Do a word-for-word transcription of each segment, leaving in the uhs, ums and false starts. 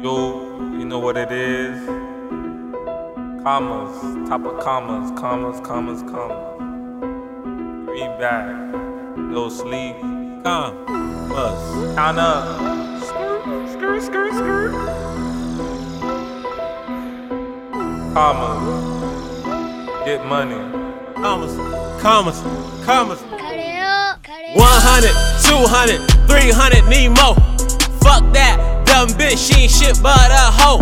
Yo, you know what it is. Commas, top of commas, commas, commas, commas. Read back, no sleep, commas, count up. Skirt, skirt, skirt, skirt. Commas, get money. Commas, commas, commas. one hundred, two hundred, three hundred, need more. Fuck that. Dumb bitch, she ain't shit but a hoe.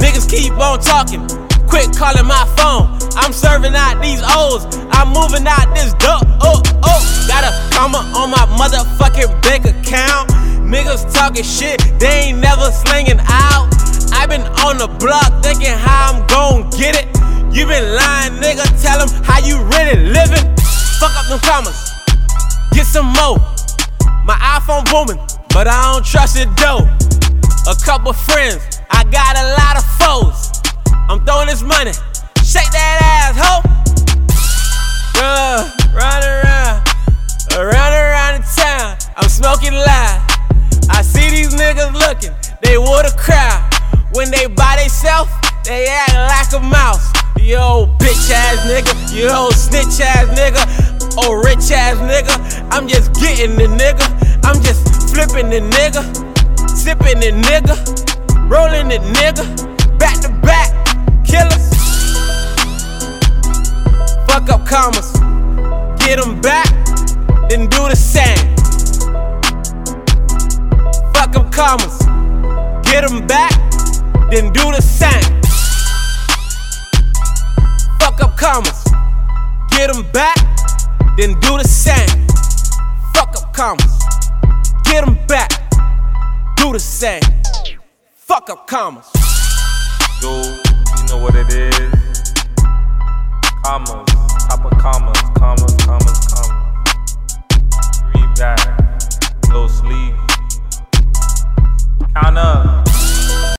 Niggas keep on talking, quit calling my phone. I'm serving out these O's, I'm moving out this dope. Oh, oh, got a comma on my motherfucking bank account. Niggas talking shit, they ain't never slinging out. I been on the block thinking how I'm gon' get it. You been lying, nigga, tell 'em how you really living. Fuck up them commas, get some more. My iPhone booming, but I don't trust it though. A couple friends, I got a lot of foes. I'm throwing this money, shake that ass, ho. Run, run around, around around the town. I'm smoking loud. I see these niggas looking, they wanna cry. When they by themselves, they act like a mouse. You old bitch ass nigga, you old snitch ass nigga, old rich ass nigga. I'm just getting the nigga, I'm just flipping the nigga. Sippin' it, nigga, rollin' it, nigga, back to back, killers. Fuck up commas, get 'em back, then do the same. Fuck up commas, get 'em back, then do the same. Fuck up commas, get 'em back, then do the same. Fuck up commas, get 'em back. Do the same. Fuck up commas. Yo, you know what it is. Commas, top of commas, commas.